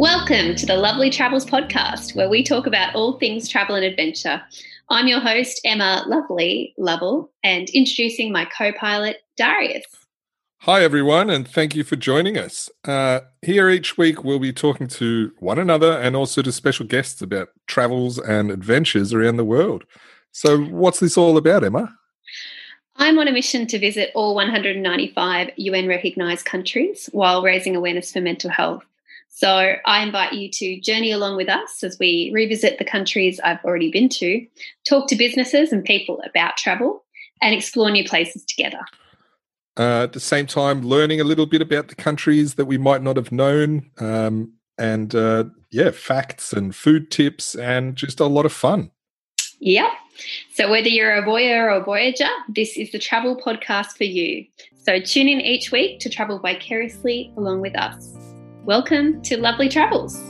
Welcome to the Lovelly Travels Podcast, where we talk about all things travel and adventure. I'm your host, Emma Lovell, and introducing my co-pilot, Darius. Hi, everyone, and thank you for joining us. Here each week, we'll be talking to one another and also to special guests about travels and adventures around the world. So what's this all about, Emma? I'm on a mission to visit all 195 UN-recognised countries while raising awareness for mental health. So I invite you to journey along with us as we revisit the countries I've already been to, talk to businesses and people about travel, and explore new places together. At the same time, learning a little bit about the countries that we might not have known, and facts and food tips and just a lot of fun. Yep. So whether you're a voyeur or voyager, this is the travel podcast for you. So tune in each week to travel vicariously along with us. Welcome to Lovelly Travels.